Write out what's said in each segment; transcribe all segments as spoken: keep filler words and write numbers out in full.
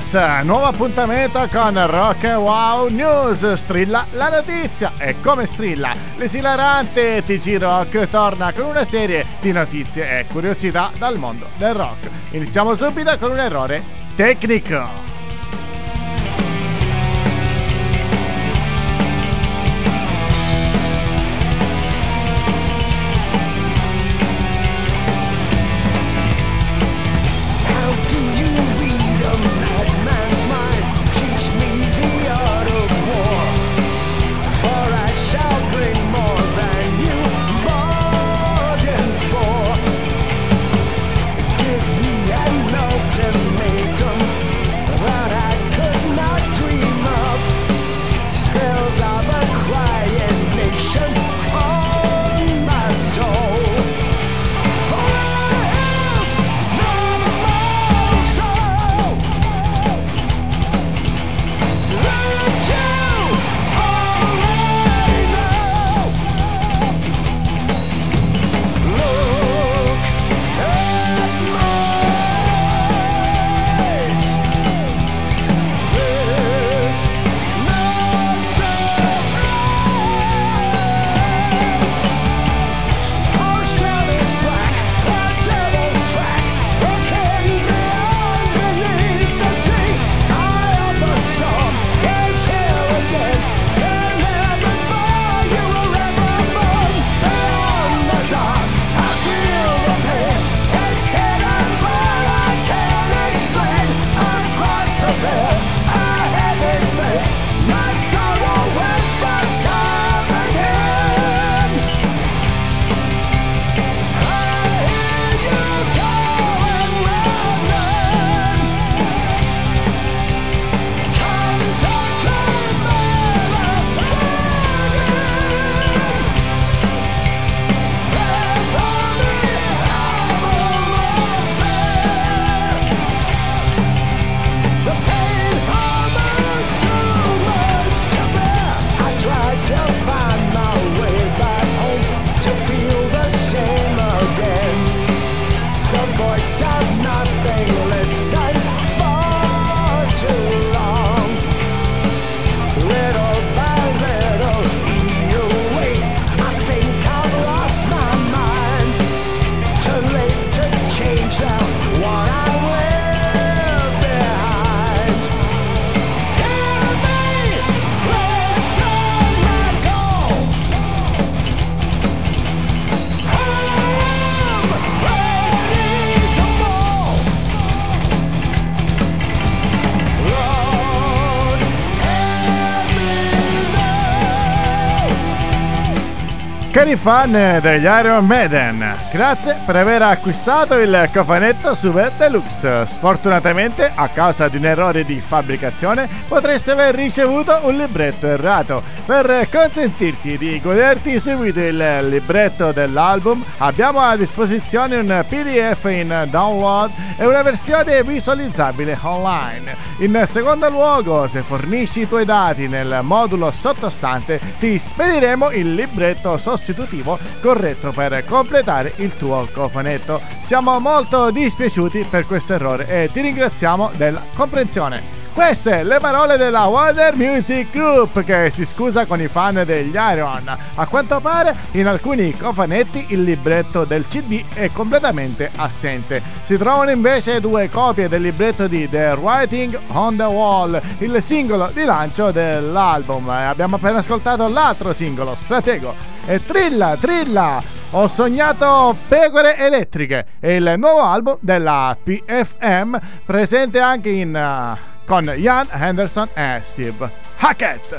Stars, nuovo appuntamento con Rock and Wow News. Strilla la notizia, e come strilla, l'esilarante T G Rock torna con una serie di notizie e curiosità dal mondo del rock. Iniziamo subito con un errore tecnico. Cari fan degli Iron Maiden, grazie per aver acquistato il cofanetto Super Deluxe. Sfortunatamente, a causa di un errore di fabbricazione, potresti aver ricevuto un libretto errato. Per consentirti di goderti subito il libretto dell'album, abbiamo a disposizione un P D F in download e una versione visualizzabile online. In secondo luogo, se fornisci i tuoi dati nel modulo sottostante, ti spediremo il libretto sostitutivo corretto per completare il tuo cofanetto. Siamo molto dispiaciuti per questo errore e ti ringraziamo della comprensione. Queste le parole della Wonder Music Group, che si scusa con i fan degli Iron. A quanto pare, in alcuni cofanetti il libretto del C D è completamente assente. Si trovano invece due copie del libretto di The Writing on the Wall, il singolo di lancio dell'album. Abbiamo appena ascoltato l'altro singolo, Stratego. E trilla, trilla! Ho sognato pecore elettriche, è il nuovo album della P F M, presente anche in... Uh, con Ian Henderson e Steve Hackett.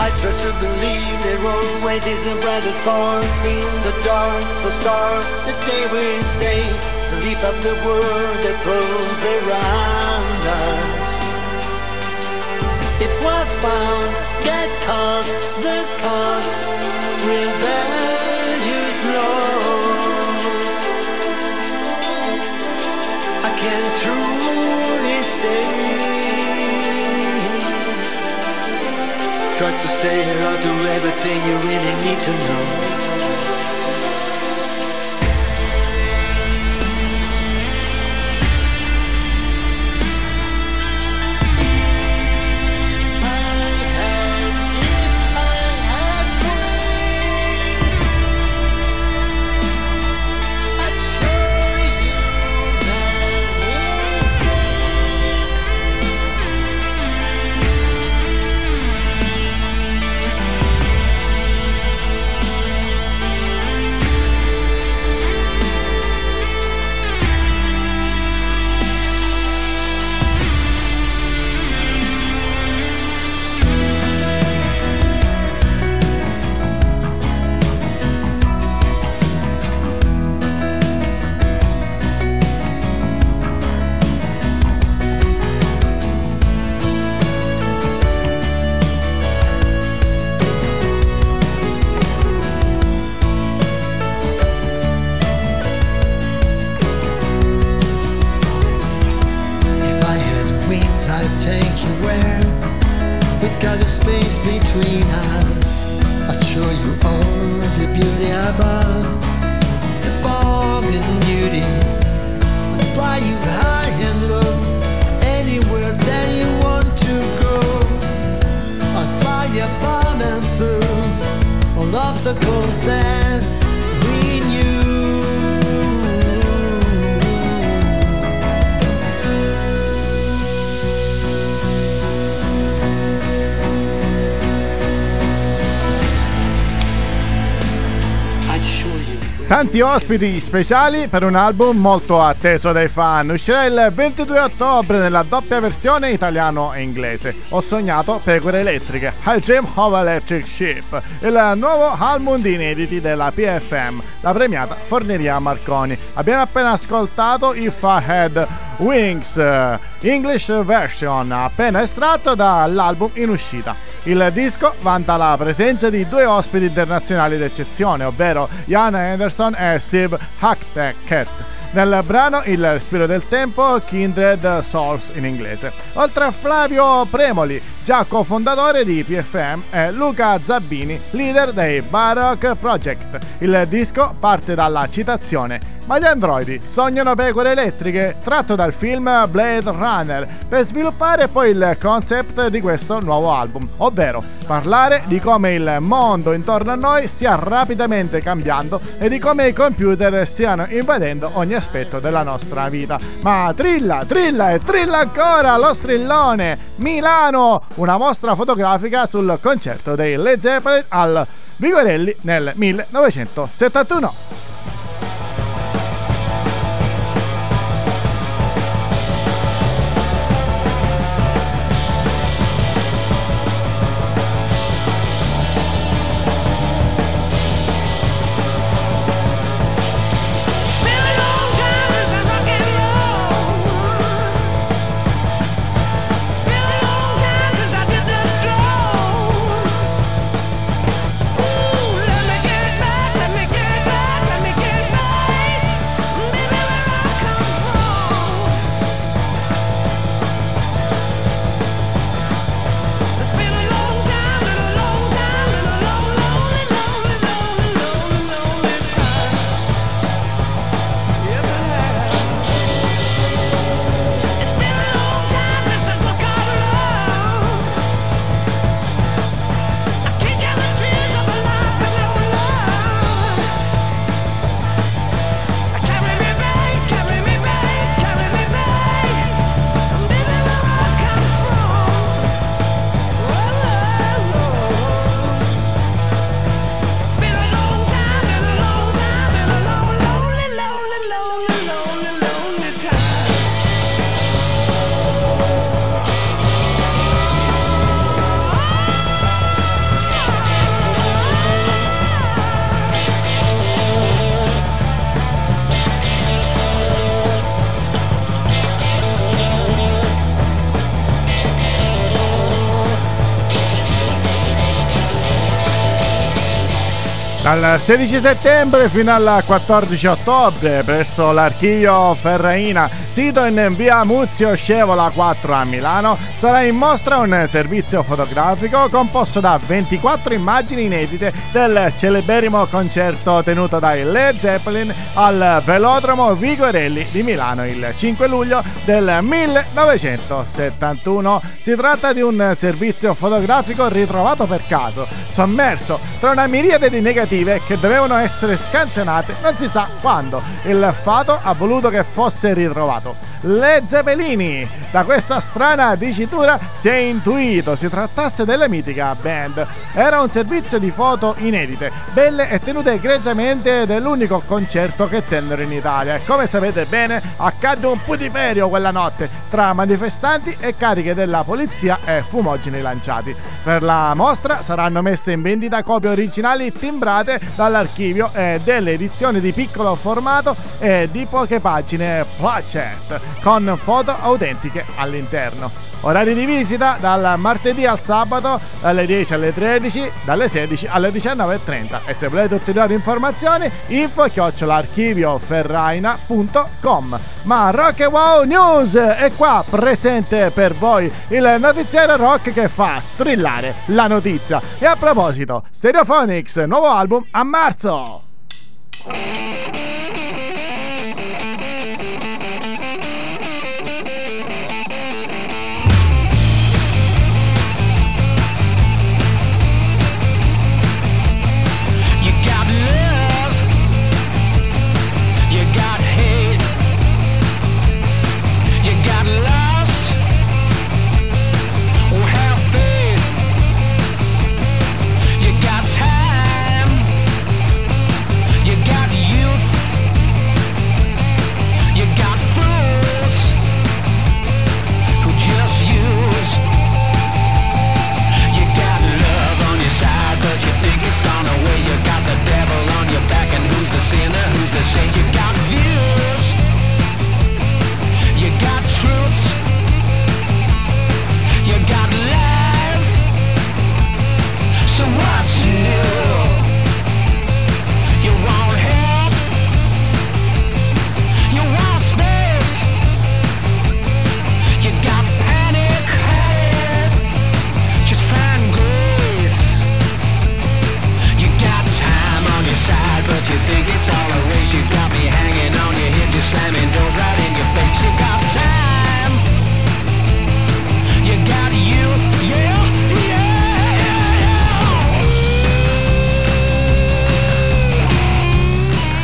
I trust to believe there always is a brighter star in the dark, so star that they will stay and lift up the world that flows around us. If we're found, get cost, the cost, real values lost. I can truly say cuts to say hello to everything you really need to know. Tanti ospiti speciali per un album molto atteso dai fan. Uscirà il ventidue ottobre nella doppia versione italiano e inglese. Ho sognato pecore elettriche, I Dream of Electric Sheep, il nuovo album di inediti della P F M, la premiata Forneria Marconi. Abbiamo appena ascoltato If I Had Wings, English version, appena estratto dall'album in uscita. Il disco vanta la presenza di due ospiti internazionali d'eccezione, ovvero Ian Anderson e Steve Hackett. Nel brano Il Spiro del Tempo, Kindred Souls in inglese. Oltre a Flavio Premoli, già cofondatore di P F M, e Luca Zabbini, leader dei Baroque Project. Il disco parte dalla citazione "Ma gli androidi sognano pecore elettriche", tratto dal film Blade Runner, per sviluppare poi il concept di questo nuovo album, ovvero parlare di come il mondo intorno a noi stia rapidamente cambiando e di come i computer stiano invadendo ogni aspetto della nostra vita. Ma trilla, trilla e trilla ancora lo strillone! Milano, una mostra fotografica sul concerto dei Led Zeppelin al Vigorelli nel millenovecentosettantuno. Dal sedici settembre fino al quattordici ottobre presso l'Archivio Ferraina, sito in via Muzio Scevola quattro a Milano, sarà in mostra un servizio fotografico composto da ventiquattro immagini inedite del celeberrimo concerto tenuto dai Led Zeppelin al Velodromo Vigorelli di Milano il cinque luglio del millenovecentosettantuno. Si tratta di un servizio fotografico ritrovato per caso, sommerso tra una miriade di negativi che dovevano essere scansionate non si sa quando. Il fato ha voluto che fosse ritrovato. Led Zeppelin. Da questa strana dicitura si è intuito si trattasse della mitica band. Era un servizio di foto inedite, belle e tenute egregiamente dell'unico concerto che tennero in Italia. E come sapete bene, accadde un putiferio quella notte tra manifestanti e cariche della polizia e fumogeni lanciati. Per la mostra saranno messe in vendita copie originali timbrate dall'archivio e delle edizioni di piccolo formato e di poche pagine placet con foto autentiche all'interno. Orari di visita: dal martedì al sabato dalle dieci alle tredici, dalle sedici alle diciannove e trenta. E se volete ulteriori informazioni, info chiocciola archivio ferraina punto com. Ma Rock e Wow News è qua presente per voi, il notiziario rock che fa strillare la notizia. E a proposito, Stereophonics, nuovo album a marzo.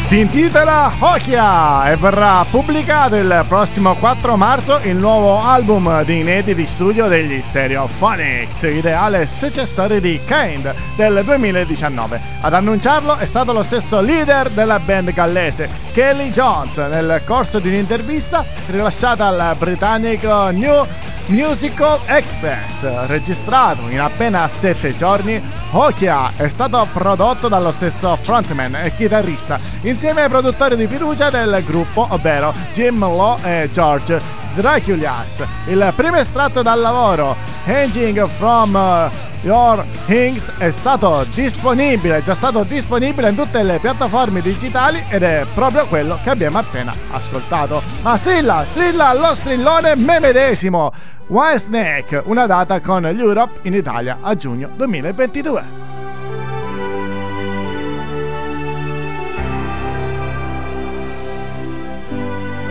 Si intitola Hokia e verrà pubblicato il prossimo quattro marzo il nuovo album di inediti di studio degli Stereophonics, ideale successore di Kind del duemiladiciannove. Ad annunciarlo è stato lo stesso leader della band gallese, Kelly Jones, nel corso di un'intervista rilasciata al britannico New Musical Express. Registrato in appena sette giorni, Hokia è stato prodotto dallo stesso frontman e chitarrista insieme ai produttori di fiducia del gruppo, ovvero Jim Law e George, Dracula's. Il primo estratto dal lavoro, Hanging from Your Hinges, è stato disponibile, è già stato disponibile in tutte le piattaforme digitali ed è proprio quello che abbiamo appena ascoltato. Ma strilla, strilla lo strillone me medesimo! White Snake, una data con Europe in Italia a giugno duemilaventidue.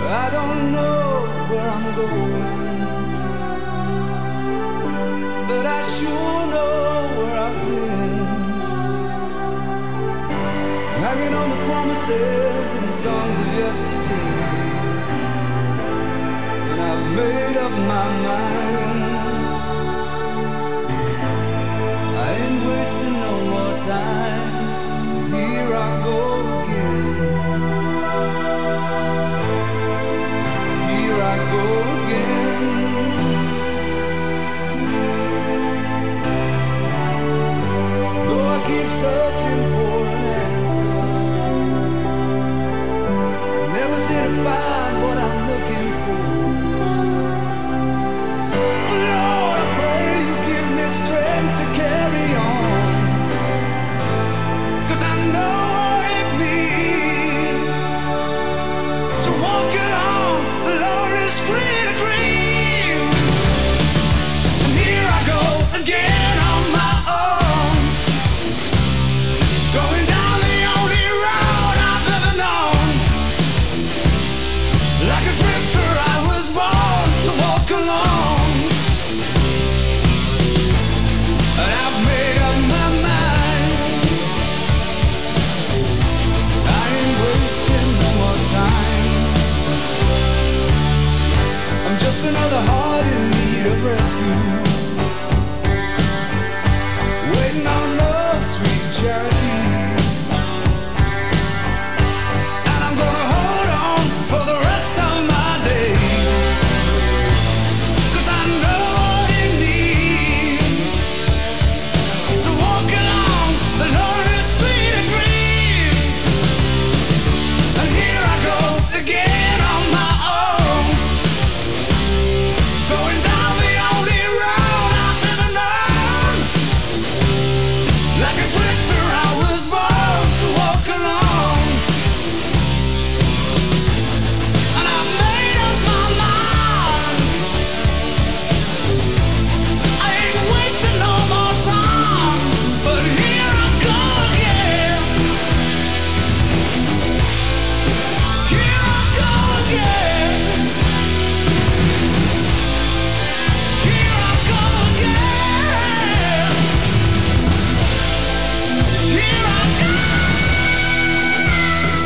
I don't know where I'm going, but I sure know where I've been. Hanging on the promises and the songs of yesterday, and I've made up my mind. I ain't wasting no more time. Here I go again. Here I go again. Though I keep searching for an answer, I never seem to find what I'm looking for. Lord, I pray you give me strength to carry on, 'cause I know rescue, waiting on love, sweet charity.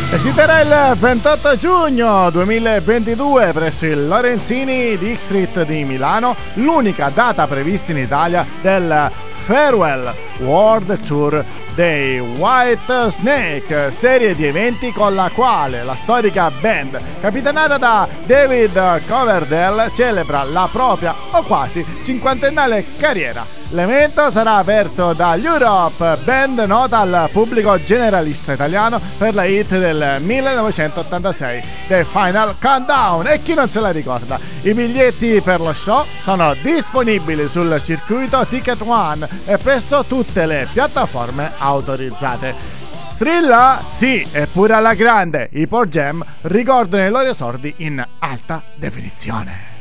E si terrà il ventotto giugno duemilaventidue presso il Lorenzini di X Street di Milano l'unica data prevista in Italia del Farewell World Tour dei White Snake, serie di eventi con la quale la storica band, capitanata da David Coverdale, celebra la propria o quasi cinquantennale carriera. L'evento sarà aperto da Europe, band nota al pubblico generalista italiano per la hit del millenovecentottantasei, The Final Countdown, e chi non se la ricorda. I biglietti per lo show sono disponibili sul circuito Ticket One e presso tutte le piattaforme autorizzate. Strilla? Sì, eppure alla grande, i Pearl Jam ricordano i loro esordi in alta definizione.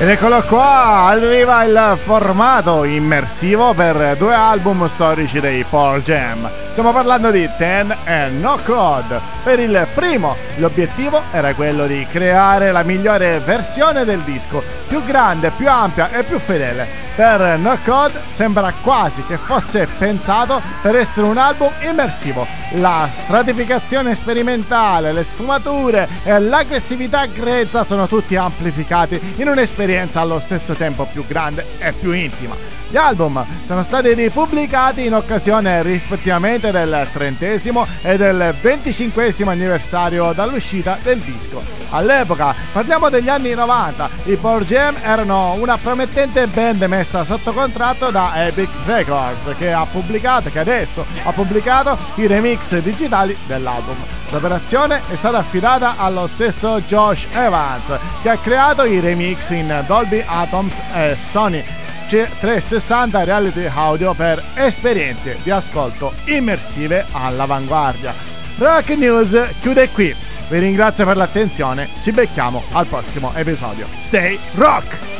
Ed eccolo qua, arriva il formato immersivo per due album storici dei Pearl Jam. Stiamo parlando di Ten e No Code. Per il primo, l'obiettivo era quello di creare la migliore versione del disco, più grande, più ampia e più fedele. Per No Code sembra quasi che fosse pensato per essere un album immersivo. La stratificazione sperimentale, le sfumature e l'aggressività grezza sono tutti amplificati in un'esperienza allo stesso tempo più grande e più intima. Gli album sono stati ripubblicati in occasione rispettivamente del trentesimo e del venticinquesimo anniversario dall'uscita del disco. All'epoca, parliamo degli anni novanta, i Pearl Jam erano una promettente band messa sotto contratto da Epic Records, che ha pubblicato, che adesso ha pubblicato i remix digitali dell'album. L'operazione è stata affidata allo stesso Josh Evans, che ha creato i remix in Dolby Atoms e Sony trecentosessanta reality audio per esperienze di ascolto immersive all'avanguardia. Rock News chiude qui. Vi ringrazio per l'attenzione, ci becchiamo al prossimo episodio. Stay rock!